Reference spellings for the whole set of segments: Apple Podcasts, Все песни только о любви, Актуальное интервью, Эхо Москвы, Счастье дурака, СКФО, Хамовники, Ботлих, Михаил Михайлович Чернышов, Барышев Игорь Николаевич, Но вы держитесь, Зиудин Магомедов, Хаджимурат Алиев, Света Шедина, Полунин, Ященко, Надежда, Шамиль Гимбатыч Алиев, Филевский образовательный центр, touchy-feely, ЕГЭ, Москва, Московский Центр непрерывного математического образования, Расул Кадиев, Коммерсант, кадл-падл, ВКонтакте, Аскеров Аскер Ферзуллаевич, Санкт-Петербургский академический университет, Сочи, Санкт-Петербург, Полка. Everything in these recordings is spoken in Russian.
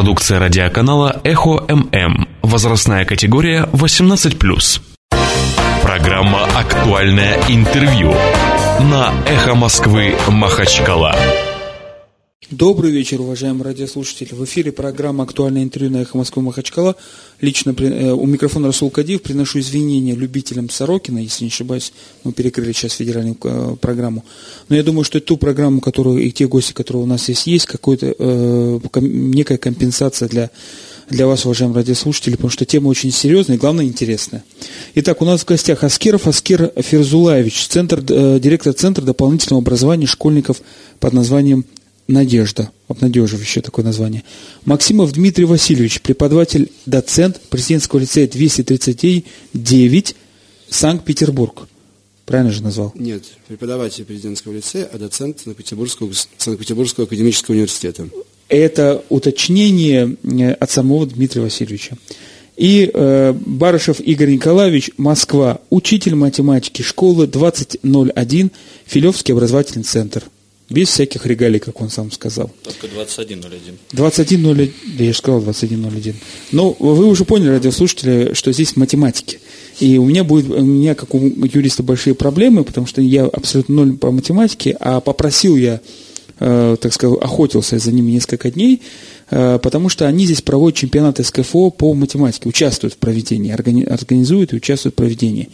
Продукция радиоканала «Эхо ММ». Возрастная категория 18+. Программа «Актуальное интервью» на «Эхо Москвы» Махачкала. Добрый вечер, уважаемые радиослушатели. В эфире программа «Актуальное интервью» на «Эхо Москвы» Махачкала. Лично у микрофона Расул Кадиев. Приношу извинения любителям Сорокина, если не ошибаюсь. Мы перекрыли сейчас федеральную программу. Но я думаю, что ту программу, которую и те гости, которые у нас есть какой-то некая компенсация для вас, уважаемые радиослушатели, потому что тема очень серьезная и, главное, интересная. Итак, у нас в гостях Аскеров Аскер Ферзуллаевич, директор Центра дополнительного образования школьников под названием «Надежда», обнадеживающее такое название. Максимов Дмитрий Васильевич, преподаватель, доцент Президентского лицея 239, Санкт-Петербург. Правильно же назвал? Нет, преподаватель Президентского лицея, а доцент Санкт-Петербургского академического университета. Это уточнение от самого Дмитрия Васильевича. И Барышев Игорь Николаевич, Москва, учитель математики школы 2001, Филевский образовательный центр. Без всяких регалий, как он сам сказал. Только 2101. 2101, да я же сказал 2101. Но вы уже поняли, радиослушатели, что здесь математики. И у меня, как у юриста, большие проблемы, потому что я абсолютно ноль по математике, а попросил я, так сказать, охотился за ними несколько дней, потому что они здесь проводят чемпионат СКФО по математике, участвуют в проведении, организуют и участвуют в проведении.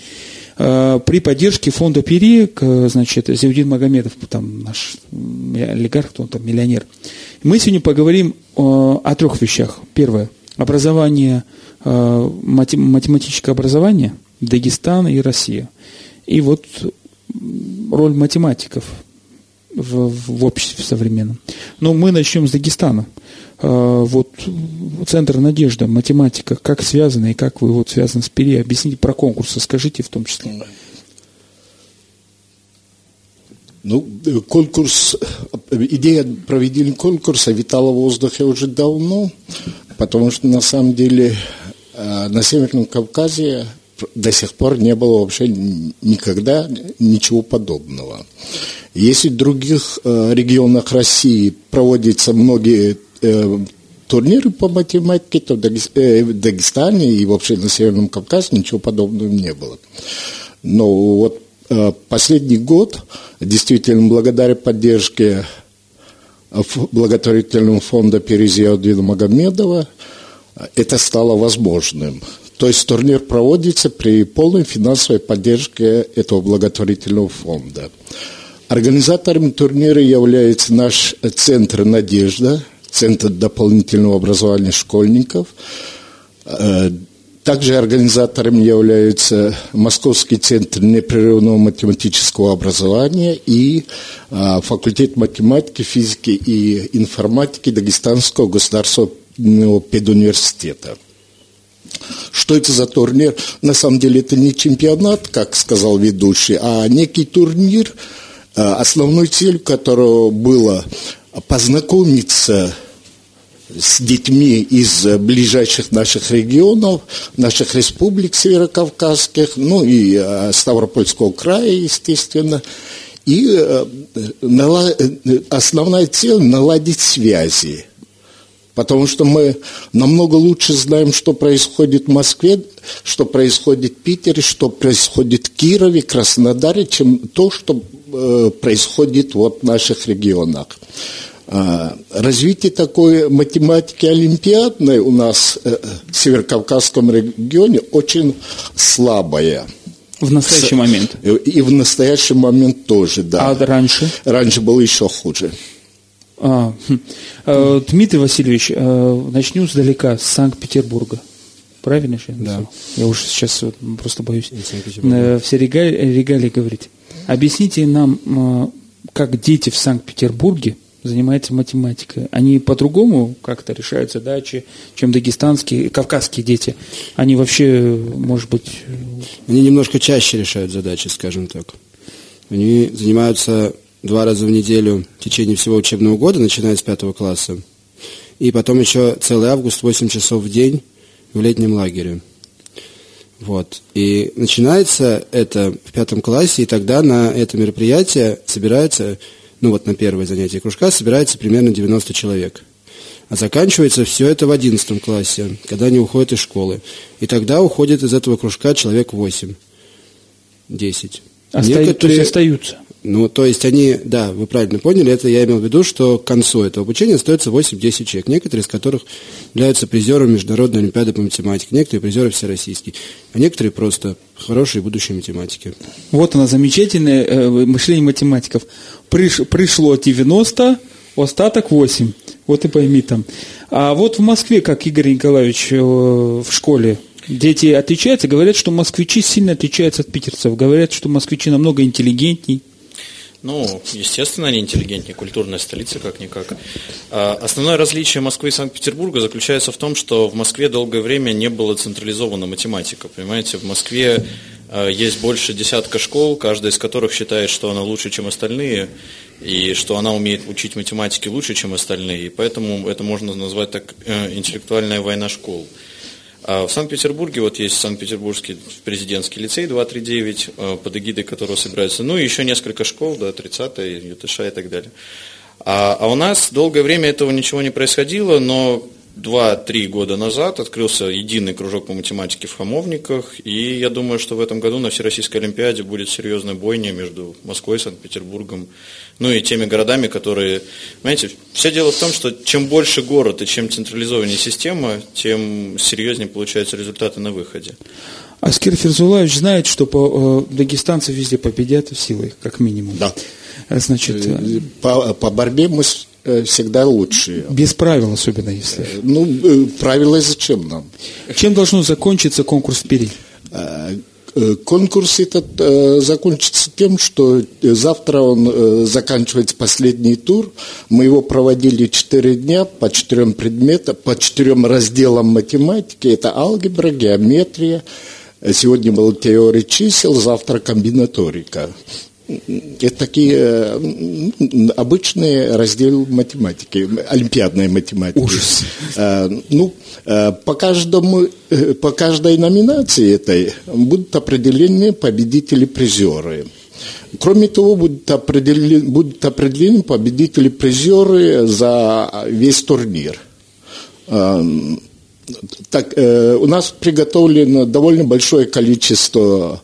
При поддержке фонда «Перик», значит, Зиудин Магомедов, там наш олигарх, он там миллионер. Мы сегодня поговорим о трех вещах. Первое. Образование, математическое образование Дагестана и России. И вот роль математиков в обществе современном. Но мы начнем с Дагестана. Вот Центр «Надежда», математика, как связано и как вы вот связаны с ПИРИ? Объясните про конкурсы, скажите в том числе. Ну, конкурс, идея проведения конкурса витала в воздухе уже давно, потому что на самом деле на Северном Кавказе до сих пор не было вообще никогда ничего подобного. Если в других регионах России проводятся многие турниры по математике, то в Дагестане и вообще на Северном Кавказе ничего подобного не было. Но вот последний год, действительно, благодаря поддержке благотворительного фонда Перезиадина Магомедова, это стало возможным. То есть турнир проводится при полной финансовой поддержке этого благотворительного фонда. Организатором турнира является наш центр «Надежда», Центр дополнительного образования школьников. Также организатором является Московский Центр непрерывного математического образования и факультет математики, физики и информатики Дагестанского государственного педуниверситета. Что это за турнир? На самом деле это не чемпионат, как сказал ведущий, а некий турнир, основной целью которого было познакомиться с детьми из ближайших наших регионов, наших республик северокавказских, ну и Ставропольского края, естественно. И основная цель – наладить связи. Потому что мы намного лучше знаем, что происходит в Москве, что происходит в Питере, что происходит в Кирове, Краснодаре, чем то, что происходит вот в наших регионах. Развитие такой математики олимпиадной у нас в Северокавказском регионе очень слабое. В настоящий момент. И в настоящий момент тоже, да. А раньше? Раньше было еще хуже. Дмитрий Васильевич, начнем сдалека, с Санкт-Петербурга. Правильно же я написал? Да. Я уже сейчас вот, просто боюсь все регалии говорить. Объясните нам, как дети в Санкт-Петербурге занимаются математикой. Они по-другому как-то решают задачи, чем дагестанские, кавказские дети. Они вообще, может быть... Они немножко чаще решают задачи, скажем так. Они занимаются... 2 раза в неделю в течение всего учебного года, начиная с 5 класса. И потом еще целый август, 8 часов в день в летнем лагере. Вот. И начинается это в 5 классе, и тогда на это мероприятие собирается, ну вот на первое занятие кружка, собирается примерно 90 человек. А заканчивается все это в 11 классе, когда они уходят из школы. И тогда уходит из этого кружка человек 8-10. То есть остаются. Ну, то есть они, да, вы правильно поняли, это я имел в виду, что к концу этого обучения остается 8-10 человек, некоторые из которых являются призерами Международной олимпиады по математике, некоторые призеры всероссийские, а некоторые просто хорошие будущие математики. Вот она, замечательное мышление математиков. Пришло 90, остаток 8, вот и пойми там. А вот в Москве, как Игорь Николаевич в школе, дети отличаются, говорят, что москвичи сильно отличаются от питерцев, говорят, что москвичи намного интеллигентней. Ну, естественно, они интеллигентнее, культурная столица, как-никак. Основное различие Москвы и Санкт-Петербурга заключается в том, что в Москве долгое время не было централизована математика. Понимаете, в Москве есть больше десятка школ, каждая из которых считает, что она лучше, чем остальные, и что она умеет учить математике лучше, чем остальные. И поэтому это можно назвать так интеллектуальная война школ. В Санкт-Петербурге вот есть Санкт-Петербургский президентский лицей 239, под эгидой которого собираются, ну и еще несколько школ, да, 30-я, ЮТШ и так далее. А у нас долгое время этого ничего не происходило, но 2-3 года назад открылся единый кружок по математике в Хамовниках, и я думаю, что в этом году на Всероссийской олимпиаде будет серьезная бойня между Москвой и Санкт-Петербургом, ну и теми городами, которые... Понимаете, все дело в том, что чем больше город и чем централизованнее система, тем серьезнее получаются результаты на выходе. Аскер Ферзуллаевич знает, что дагестанцы везде победят в силах, как минимум. Да. Значит, по борьбе мы... всегда лучшие. Без правил, особенно если. Ну, правила зачем нам? Чем должен закончиться конкурс «Перик»? Конкурс этот закончится тем, что завтра он заканчивается последний тур. Мы его проводили 4 дня по 4 предметам, по 4 разделам математики. Это алгебра, геометрия. Сегодня была теория чисел, завтра комбинаторика. Это такие обычные разделы математики, олимпиадная математика. Ужас. Ну, по каждой номинации этой будут определены победители-призеры. Кроме того, будут определены победители-призеры за весь турнир. Так, у нас приготовлено довольно большое количество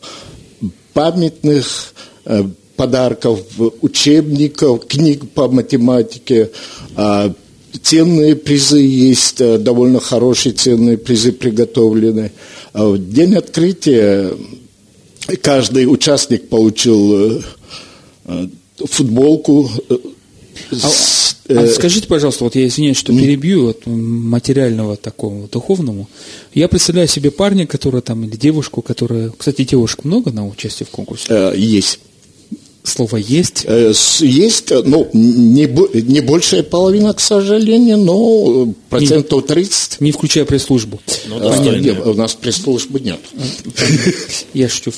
памятных подарков, учебников, книг по математике. Ценные призы есть, довольно хорошие ценные призы приготовлены. В день открытия каждый участник получил футболку. Скажите, пожалуйста, вот я извиняюсь, что перебью от материального такого духовному. Я представляю себе парня, который там, или девушку, которая... Кстати, девушек много на участие в конкурсе? Есть. Слово «есть»? Есть, ну, не большая половина, к сожалению, но процентов 30. Не включая пресс-службу. Ну, у нас пресс-службы нет. Я шучу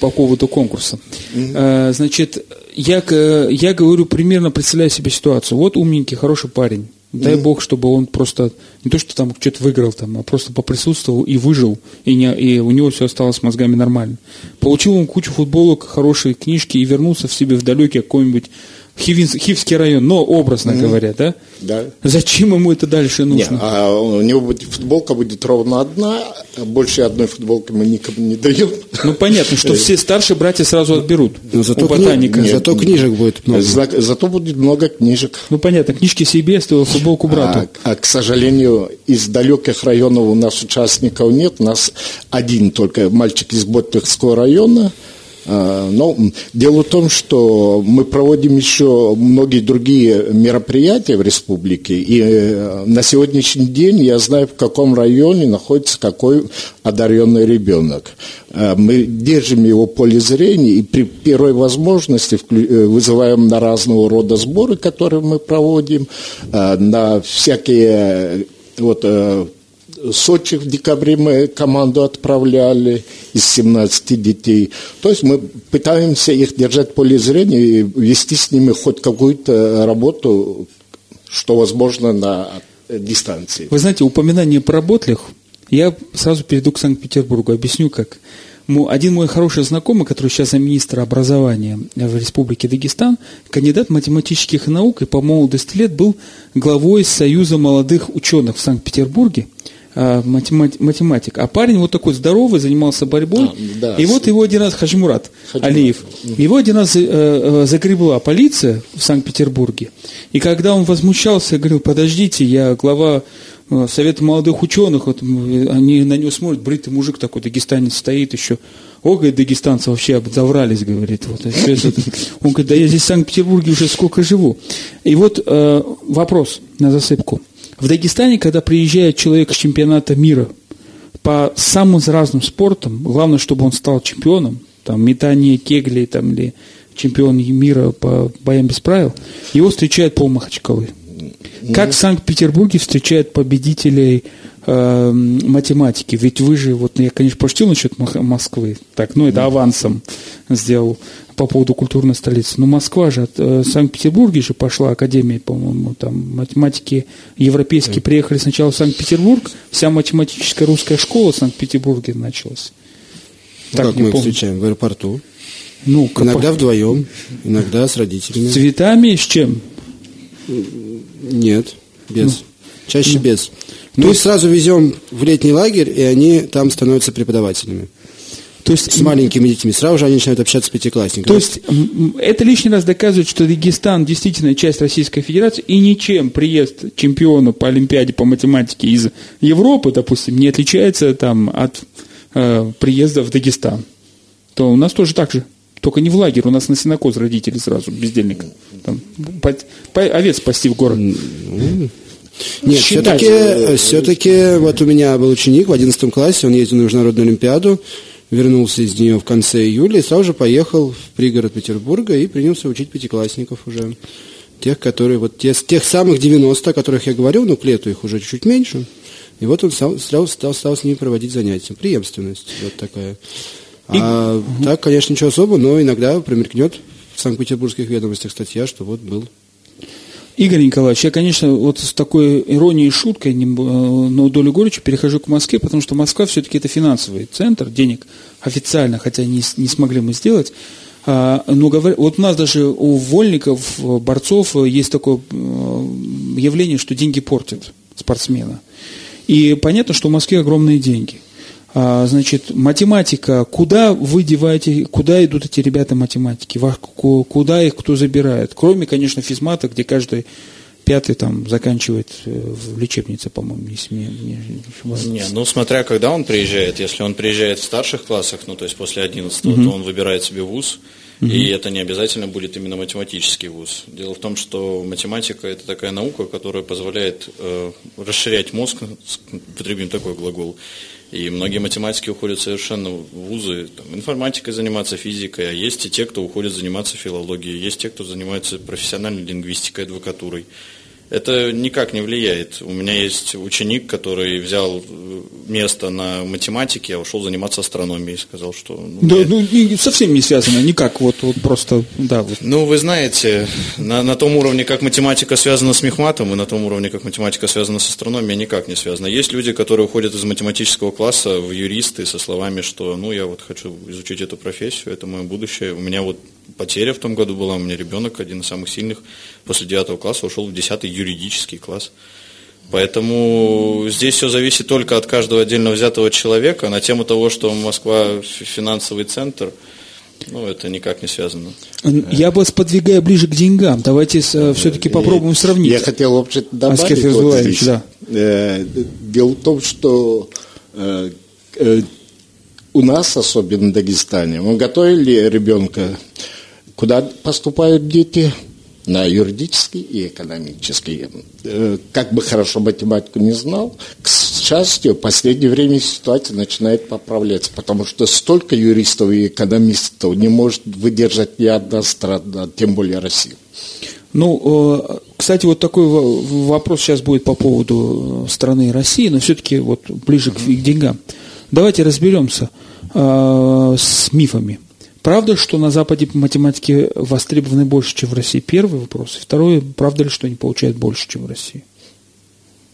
по поводу конкурса. Значит, я говорю, примерно представляю себе ситуацию. Вот умненький, хороший парень. Дай бог, чтобы он просто, не то, что там что-то выиграл, там, а просто поприсутствовал и выжил, и у него все осталось с мозгами нормально. Получил он кучу футболок, хорошие книжки и вернулся в себе в далекий какой-нибудь Хивский район, но образно говоря, да? Да. Зачем ему это дальше нужно? Нет, у него футболка будет ровно одна, больше одной футболки мы никому не даем. Ну, понятно, что все старшие братья сразу отберут у ботаника. Зато книжек будет много. Зато будет много книжек. Ну, понятно, книжки себе, оставил футболку брату. К сожалению, из далеких районов у нас участников нет. У нас один только мальчик из Ботпехского района. Но дело в том, что мы проводим еще многие другие мероприятия в республике, и на сегодняшний день я знаю, в каком районе находится какой одаренный ребенок. Мы держим его в поле зрения и при первой возможности вызываем на разного рода сборы, которые мы проводим, на всякие... Вот, в Сочи в декабре мы команду отправляли из 17 детей. То есть мы пытаемся их держать в поле зрения и вести с ними хоть какую-то работу, что возможно на дистанции. Вы знаете, упоминание про Ботлих, я сразу перейду к Санкт-Петербургу, объясню как. Один мой хороший знакомый, который сейчас замминистра образования в Республике Дагестан, кандидат математических наук и по молодости лет был главой Союза молодых ученых в Санкт-Петербурге, математик. А парень вот такой здоровый, занимался борьбой. И вот его один раз, Хаджимурат Алиев, его один раз загребла полиция в Санкт-Петербурге. И когда он возмущался, говорил: подождите, я глава Совета молодых ученых, вот, они на него смотрят, бритый мужик такой, дагестанец стоит еще. О, говорит, дагестанцы вообще обзаврались, говорит. Вот, он говорит: да я здесь в Санкт-Петербурге уже сколько живу. И вот вопрос на засыпку. В Дагестане, когда приезжает человек с чемпионата мира по самым разным спортам, главное, чтобы он стал чемпионом, там, метание кегли, там, или чемпион мира по боям без правил, его встречает пол Махачкалы. Как в Санкт-Петербурге встречают победителей математики? Ведь вы же, вот я, конечно, пошутил насчет Москвы, так, ну это авансом сделал по поводу культурной столицы. Но Москва же, от Санкт-Петербурга же пошла академия, по-моему, там математики европейские приехали сначала в Санкт-Петербург, вся математическая русская школа в Санкт-Петербурге началась. Так, как мы встречаем в аэропорту? Ну, иногда вдвоем, иногда с родителями. С цветами, с чем? Нет, без. Чаще без. Ну и сразу везем в летний лагерь, и они там становятся преподавателями. То есть, с маленькими детьми. Сразу же они начинают общаться с пятиклассниками. То есть это лишний раз доказывает, что Дагестан действительно часть Российской Федерации, и ничем приезд чемпиона по Олимпиаде по математике из Европы, допустим, не отличается там, от приезда в Дагестан. То у нас тоже так же. Только не в лагерь, у нас на сенокос родители сразу, бездельник. Там, овец спасти в город. Нет, все-таки вот у меня был ученик в 11 классе, он ездил на Международную Олимпиаду, вернулся из нее в конце июля и сразу же поехал в пригород Петербурга и принялся учить пятиклассников уже. Тех, которые вот тех самых 90, о которых я говорил, но к лету их уже чуть меньше. И вот он стал с ними проводить занятия. Преемственность вот такая. Так, конечно, ничего особого, но иногда промелькнет в Санкт-Петербургских ведомостях статья, что вот был. Игорь Николаевич, я, конечно, вот с такой иронией и шуткой, но долю горечи перехожу к Москве, потому что Москва все-таки это финансовый центр, денег официально, хотя не смогли мы сделать. Вот у нас даже у вольников, борцов есть такое явление, что деньги портят спортсмена. И понятно, что в Москве огромные деньги. Значит, математика, куда вы деваете, куда идут эти ребята математики, куда их кто забирает, кроме, конечно, физмата, где каждый пятый там заканчивает в лечебнице, по-моему, если не ошибаюсь. Смотря когда он приезжает, если он приезжает в старших классах, ну, то есть после 11-го, то он выбирает себе вуз, и это не обязательно будет именно математический вуз. Дело в том, что математика – это такая наука, которая позволяет расширять мозг, употребим такой глагол. И многие математики уходят совершенно в вузы, там, информатикой заниматься, физикой, а есть и те, кто уходит заниматься филологией, есть те, кто занимается профессиональной лингвистикой, адвокатурой. Это никак не влияет. У меня есть ученик, который взял место на математике, а ушел заниматься астрономией, сказал, что... совсем не связано, никак, вот просто... Да, вот. Вы знаете, на том уровне, как математика связана с мехматом, и на том уровне, как математика связана с астрономией, никак не связано. Есть люди, которые уходят из математического класса в юристы со словами, что я вот хочу изучить эту профессию, это мое будущее, у меня вот... Потеря в том году была, у меня ребенок, один из самых сильных, после 9 класса ушел в 10 юридический класс. Поэтому здесь все зависит только от каждого отдельно взятого человека. На тему того, что Москва финансовый центр, это никак не связано. Я вас подвигаю ближе к деньгам. Давайте все-таки попробуем сравнить. Я хотел вообще добавить. Аскер Ферзуллаевич, да. Дело в том, что... У нас, особенно в Дагестане, мы готовили ребенка, куда поступают дети, на юридический и экономический. Как бы хорошо математику не знал, к счастью, в последнее время ситуация начинает поправляться, потому что столько юристов и экономистов не может выдержать ни одна страна, тем более Россия. Кстати, вот такой вопрос сейчас будет по поводу страны России, но все-таки вот ближе к деньгам. Давайте разберемся с мифами. Правда, что на Западе математики востребованы больше, чем в России? Первый вопрос. Второй, правда ли, что они получают больше, чем в России?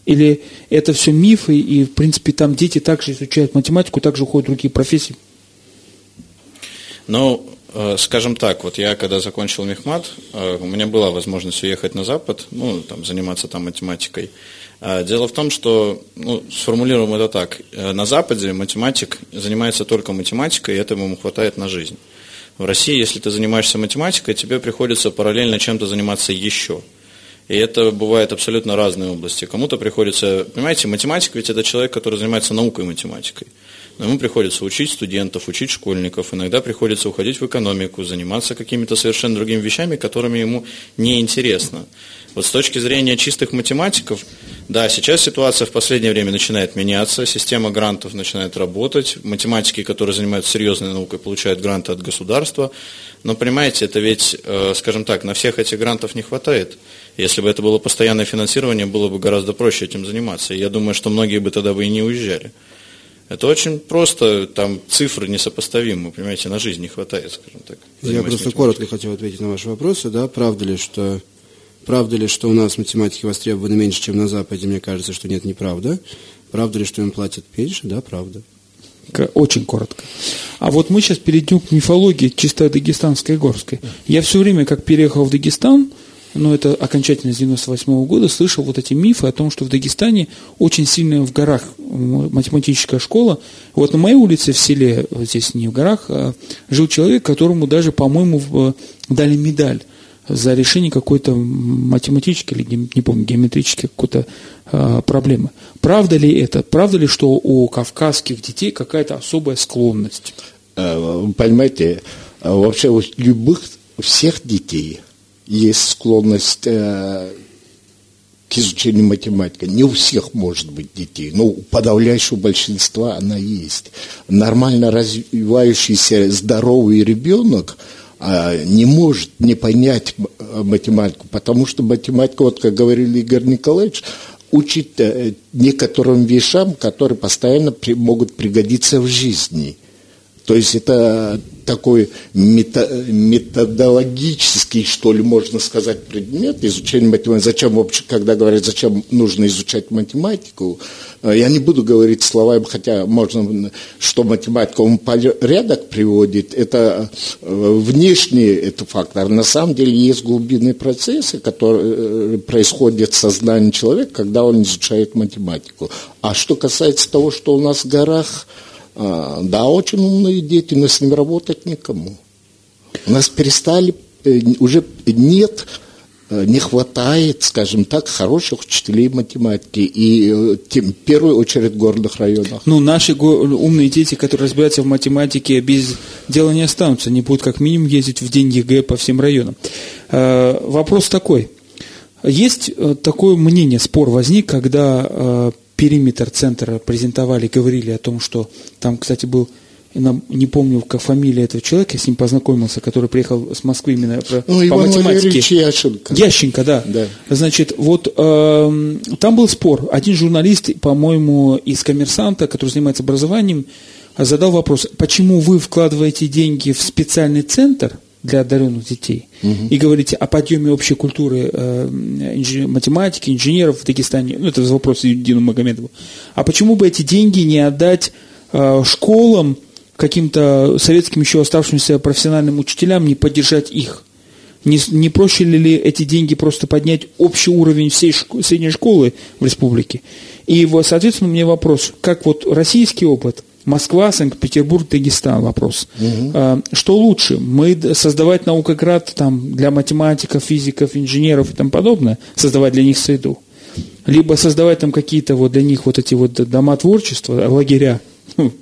Или это все мифы, и, в принципе, там дети также изучают математику, также уходят в другие профессии? Но, скажем так, вот я когда закончил мехмат, у меня была возможность уехать на Запад, ну, там, заниматься там математикой. Дело в том, что, ну, сформулируем это так, на Западе математик занимается только математикой, и этого ему хватает на жизнь. В России, если ты занимаешься математикой, тебе приходится параллельно чем-то заниматься еще. И это бывает абсолютно разные области. Кому-то приходится, понимаете, математик ведь это человек, который занимается наукой и математикой. Но ему приходится учить студентов, учить школьников, иногда приходится уходить в экономику, заниматься какими-то совершенно другими вещами, которыми ему не интересно. Вот с точки зрения чистых математиков, да, сейчас ситуация в последнее время начинает меняться, система грантов начинает работать, математики, которые занимаются серьезной наукой, получают гранты от государства, но, понимаете, это ведь, скажем так, на всех этих грантов не хватает. Если бы это было постоянное финансирование, было бы гораздо проще этим заниматься, и я думаю, что многие бы тогда бы и не уезжали. Это очень просто, там цифры несопоставимы, понимаете, на жизнь не хватает, скажем так. Я просто коротко хотел ответить на ваши вопросы, да, правда ли, что у нас математики востребованы меньше, чем на Западе, мне кажется, что нет, неправда. Правда ли, что им платят меньше, да, правда. Очень коротко. А вот мы сейчас перейдем к мифологии чисто дагестанской и горской. Я все время, как переехал в Дагестан, но это окончательно с 1998 года, слышал вот эти мифы о том, что в Дагестане очень сильная в горах математическая школа. Вот на моей улице в селе, здесь не в горах, жил человек, которому даже, по-моему, дали медаль за решение какой-то математической, или, не помню, геометрической какой-то проблемы. Правда ли это? Правда ли, что у кавказских детей какая-то особая склонность? Понимаете, вообще у любых, всех детей есть склонность к изучению математики. Не у всех может быть детей, но у подавляющего большинства она есть. Нормально развивающийся здоровый ребенок не может не понять математику, потому что математика, вот как говорил Игорь Николаевич, учит некоторым вещам, которые постоянно могут пригодиться в жизни. То есть это такой методологический, что ли, можно сказать, предмет изучения математики. Зачем вообще, когда говорят, зачем нужно изучать математику, я не буду говорить словами, хотя можно, что математика в порядок приводит, это внешний это фактор. На самом деле есть глубинные процессы, которые происходят в сознании человека, когда он изучает математику. А что касается того, что у нас в горах, да, очень умные дети, но с ним работать некому. У нас перестали, уже нет, не хватает, скажем так, хороших учителей математики. И тем, в первую очередь в горных районах. Ну, наши умные дети, которые разбираются в математике, без дела не останутся. Они будут как минимум ездить в день ЕГЭ по всем районам. Вопрос такой. Есть такое мнение, спор возник, когда периметр центра презентовали, говорили о том, что там, кстати, был, не помню, как фамилия этого человека, я с ним познакомился, который приехал с Москвы именно по Иван математике. Ященко, да. Значит, вот там был спор. Один журналист, по-моему, из «Коммерсанта», который занимается образованием, задал вопрос, почему вы вкладываете деньги в специальный центр для одаренных детей, и говорите о подъеме общей культуры математики, инженеров в Дагестане. Ну, это вопрос Зиудину Магомедову. А почему бы эти деньги не отдать школам, каким-то советским еще оставшимся профессиональным учителям, не поддержать их? Не проще ли эти деньги просто поднять общий уровень всей средней школы в республике? И, соответственно, у меня вопрос, как вот российский опыт, Москва, Санкт-Петербург, Дагестан, вопрос. Что лучше? Мы создавать наукоград там, для математиков, физиков, инженеров и тому подобное, создавать для них среду? Либо создавать там какие-то вот для них вот эти вот дома творчества, лагеря,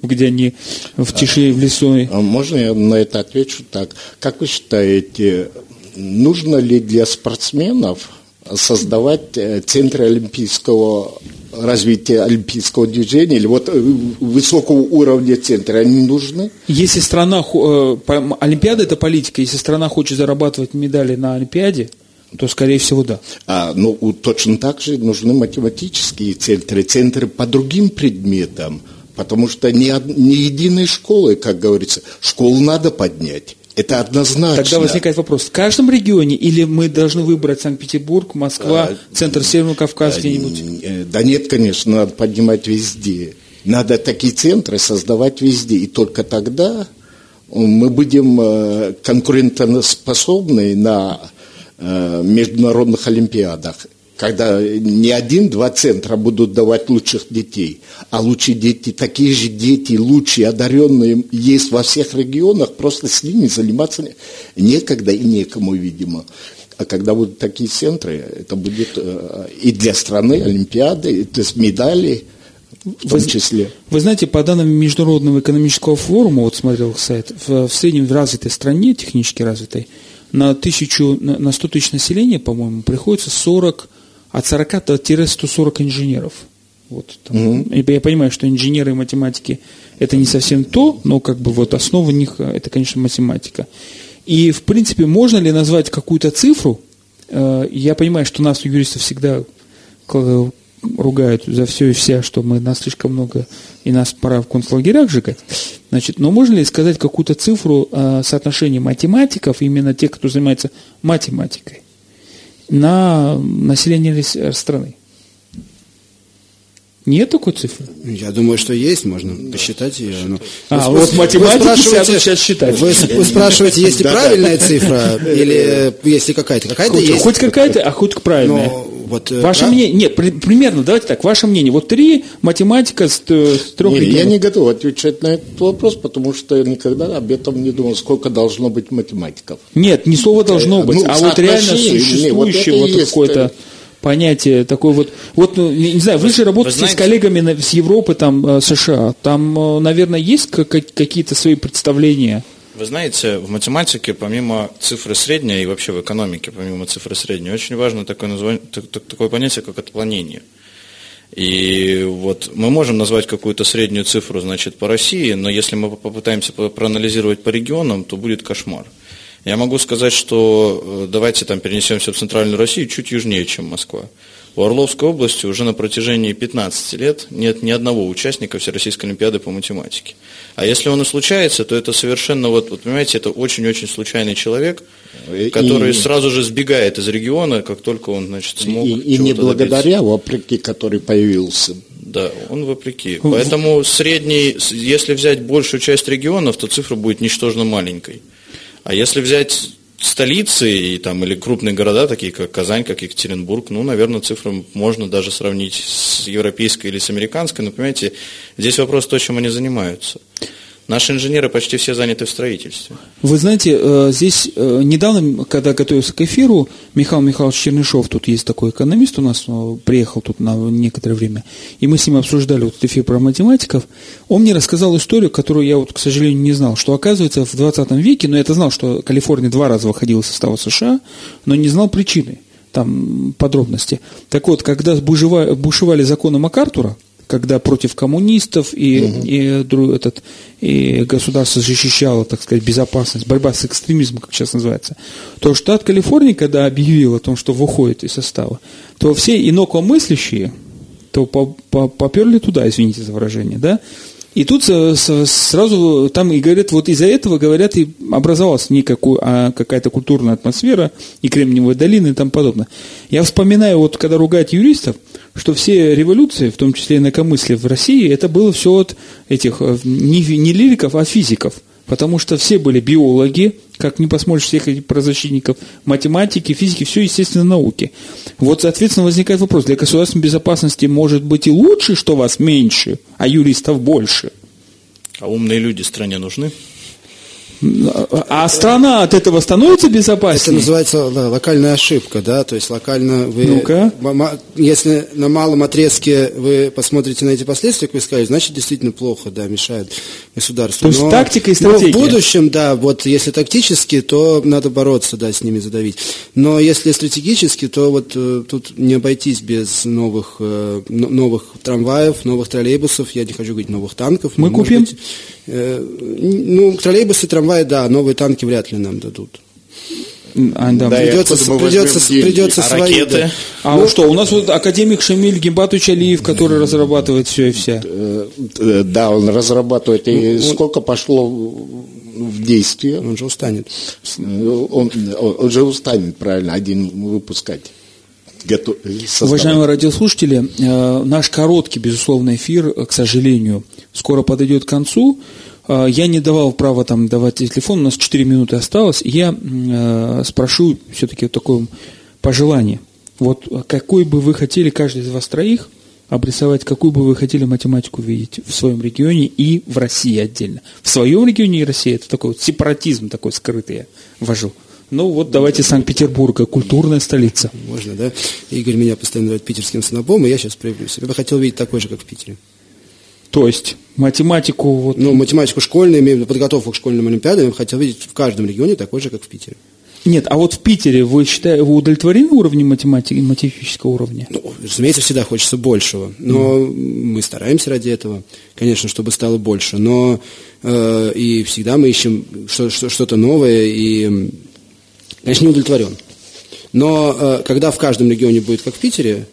где они в тиши, в лесу? Можно я на это отвечу так? Как вы считаете, нужно ли для спортсменов создавать центры олимпийского развития, олимпийского движения или вот высокого уровня центра, они нужны? Если страна, олимпиада это политика, если страна хочет зарабатывать медали на олимпиаде, то, скорее всего, да. Ну, точно так же нужны математические центры, центры по другим предметам, потому что ни единой школы, как говорится, школу надо поднять. Это однозначно. Тогда возникает вопрос, в каждом регионе или мы должны выбрать Санкт-Петербург, Москва, центр Северного Кавказа где-нибудь? Да нет, конечно, надо поднимать везде. Надо такие центры создавать везде. И только тогда мы будем конкурентоспособны на международных олимпиадах, когда не один-два центра будут давать лучших детей, а лучшие дети, такие же дети, лучшие, одаренные есть во всех регионах, просто с ними заниматься некогда и некому, видимо. А когда будут такие центры, это будет и для страны олимпиады, и для медалей. В том числе. Вы знаете, по данным Международного экономического форума, вот смотрел сайт, в среднем в развитой стране, технически развитой, на 100 тысяч населения, по-моему, приходится 40, от 40-140 инженеров. Вот, там. Я понимаю, что инженеры и математики это не совсем то, но как бы вот основа у них это, конечно, математика. И, в принципе, можно ли назвать какую-то цифру? Я понимаю, что нас, юристов, всегда ругают за все и вся, что мы нас слишком много, и нас пора в концлагерях сжигать. Значит, но можно ли сказать какую-то цифру соотношения математиков, именно тех, кто занимается математикой, на население страны? Нет такой цифры? Я думаю, что есть, можно посчитать ее. Но... вот математики сейчас считают. Вы спрашиваете, есть ли правильная цифра, или есть ли какая-то? Какая-то есть. Хоть какая-то, а хоть правильная. Вот, ваше мнение, нет, примерно, давайте так, ваше мнение, вот три, математика с трех... Нет, я не готов отвечать на этот вопрос, потому что я никогда об этом не думал, сколько должно быть математиков. Нет, ни слова должно быть, а вот реально существующее вот какое-то понятие, такое вот, не знаю, вы же работаете с коллегами с Европы, там, США, там, наверное, есть какие-то свои представления? Вы знаете, в математике, помимо цифры средней, и вообще в экономике, помимо цифры средней, очень важно такое понятие, как отклонение. И вот мы можем назвать какую-то среднюю цифру, значит, по России, но если мы попытаемся проанализировать по регионам, то будет кошмар. Я могу сказать, что давайте там перенесемся в Центральную Россию, чуть южнее, чем Москва. У Орловской области уже на протяжении 15 лет нет ни одного участника Всероссийской олимпиады по математике. А если он и случается, то это совершенно, понимаете, это очень-очень случайный человек, который сразу же сбегает из региона, как только он, смог чего-то добиться. И не благодаря, вопреки, который появился. Да, он вопреки. Поэтому средний, если взять большую часть регионов, то цифра будет ничтожно маленькой. А если взять... столицы и, или крупные города, такие как Казань, как Екатеринбург, наверное, цифры можно даже сравнить с европейской или с американской, но, понимаете, здесь вопрос то, чем они занимаются. Наши инженеры почти все заняты в строительстве. Вы знаете, здесь недавно, когда готовился к эфиру, Михаил Михайлович Чернышов, тут есть такой экономист у нас, приехал тут на некоторое время, и мы с ним обсуждали эфир про математиков, он мне рассказал историю, которую я, к сожалению, не знал, что, оказывается, в 20 веке, я-то знал, что Калифорния 2 раза выходила из состава США, но не знал причины, подробности. Так вот, когда бушевали законы МакАртура, когда против коммунистов и государство защищало, безопасность, борьба с экстремизмом, как сейчас называется, то штат Калифорния, когда объявил о том, что выходит из состава, то все инакомыслящие поперли туда, извините за выражение, да? И тут сразу там и говорят, из-за этого, говорят, и образовалась какая-то культурная атмосфера, и Кремниевая долина, и тому подобное. Я вспоминаю, когда ругают юристов, что все революции, в том числе инакомыслие в России, это было все от этих не лириков, а физиков. Потому что все были биологи, как не посмотришь всех этих правозащитников, математики, физики, все, естественно, науки. Соответственно, возникает вопрос, для государственной безопасности может быть и лучше, что вас меньше, а юристов больше. А умные люди стране нужны? А страна от этого становится безопаснее? Это называется локальная ошибка, да, то есть локально вы... Ну-ка. Если на малом отрезке вы посмотрите на эти последствия, как вы сказали, значит действительно плохо, да, мешает государству. То есть тактика и стратегия. Но в будущем, да, если тактически, то надо бороться, да, с ними задавить. Но если стратегически, то тут не обойтись без новых трамваев, новых троллейбусов, я не хочу говорить новых танков. Мы купим? Быть, троллейбусы, трамваи, да, новые танки вряд ли нам дадут. Придется свои. Ракеты. Да. У нас академик Шамиль Гимбатыч Алиев, который разрабатывает все и вся. Да, он разрабатывает. И сколько пошло в действие? Он же устанет. Он же устанет, правильно, один выпускать. Уважаемые радиослушатели, наш короткий, безусловно, эфир, к сожалению, скоро подойдет к концу. Я не давал права там давать телефон, у нас 4 минуты осталось, и я спрошу все-таки вот такое пожелание. Вот какой бы вы хотели, каждый из вас троих, обрисовать, какую бы вы хотели математику видеть в своем регионе и в России отдельно. В своем регионе и России это такой вот сепаратизм такой скрытый я ввожу. Ну вот давайте Санкт-Петербурга, культурная столица. Можно, да? Игорь меня постоянно называет питерским снобом, и я сейчас проявлюсь. Я бы хотел видеть такой же, как в Питере. То есть математику... Вот... Ну, математику школьную, именно подготовку к школьным олимпиадам, я бы хотел видеть в каждом регионе такой же, как в Питере. Нет, а вот в Питере вы считаете, вы удовлетворены уровнем математики, математического уровня? Ну, разумеется, всегда хочется большего, но мы стараемся ради этого, конечно, чтобы стало больше, но и всегда мы ищем что-то новое, и, конечно, не удовлетворен. Но когда в каждом регионе будет, как в Питере,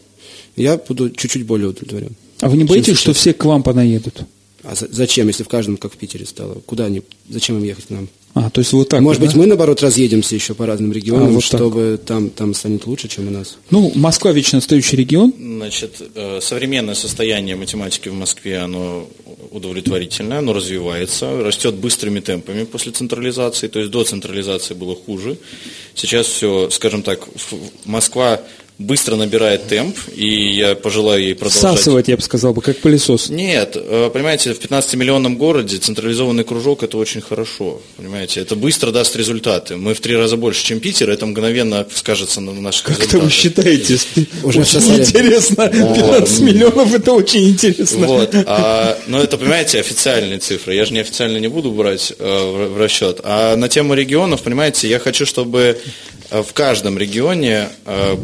я буду чуть-чуть более удовлетворен. А вы не боитесь, что все к вам понаедут? А зачем, если в каждом, как в Питере стало? Куда они? Зачем им ехать к нам? А, то есть вот так. Может быть, мы, наоборот, разъедемся еще по разным регионам, вот чтобы там станет лучше, чем у нас. Ну, Москва вечно отстающий регион. Значит, современное состояние математики в Москве, оно удовлетворительное, оно развивается, растет быстрыми темпами после централизации, то есть до централизации было хуже. Сейчас все, скажем так, Москва быстро набирает темп, и я пожелаю ей продолжать. Всасывать, я бы сказал, как пылесос. Нет, понимаете, в 15-миллионном городе централизованный кружок – это очень хорошо, понимаете, это быстро даст результаты. Мы в 3 раза больше, чем Питер, это мгновенно скажется на наших результатах. Как-то вы считаете, уже интересно, 15 миллионов – это очень интересно. Вот. Но это, понимаете, официальные цифры, я же неофициально не буду брать в расчет. А на тему регионов, понимаете, я хочу, чтобы в каждом регионе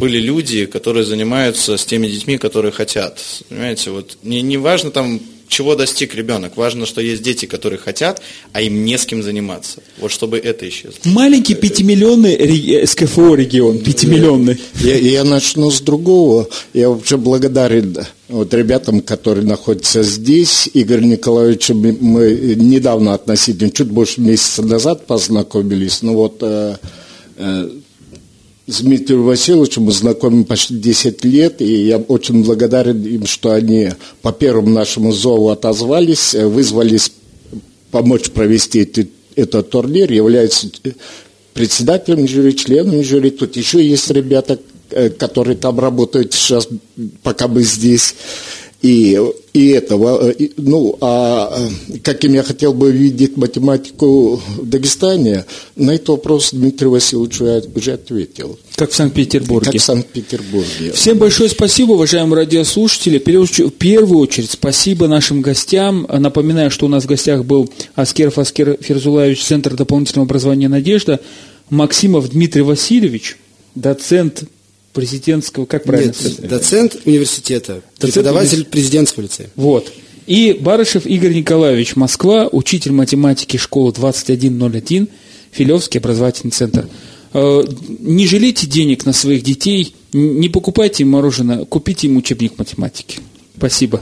были люди, которые занимаются с теми детьми, которые хотят. Понимаете, вот не важно там, чего достиг ребенок, важно, что есть дети, которые хотят, а им не с кем заниматься. Вот чтобы это исчезло. Маленький 5-миллионный СКФО регион, 5-миллионный. Я начну с другого. Я вообще благодарен ребятам, которые находятся здесь. Игорь Николаевич, мы недавно относительно, чуть больше месяца назад познакомились, но вот... С Дмитрием Васильевичем мы знакомы почти 10 лет, и я очень благодарен им, что они по первому нашему зову отозвались, вызвались помочь провести этот турнир, являются председателем жюри, членом жюри. Тут еще есть ребята, которые там работают сейчас, пока мы здесь. И этого, каким я хотел бы видеть математику в Дагестане, на этот вопрос Дмитрий Васильевич уже ответил. Как в Санкт-Петербурге. Всем большое спасибо, уважаемые радиослушатели. В первую очередь спасибо нашим гостям. Напоминаю, что у нас в гостях был Аскеров Аскер Ферзуллаевич, Центр дополнительного образования «Надежда», Максимов Дмитрий Васильевич, доцент президентского, как правильно сказать? Доцент университета, преподаватель президентского лицея. Вот. И Барышев Игорь Николаевич, Москва, учитель математики школы 2101, Филевский образовательный центр. Не жалейте денег на своих детей, не покупайте им мороженое, купите им учебник математики. Спасибо.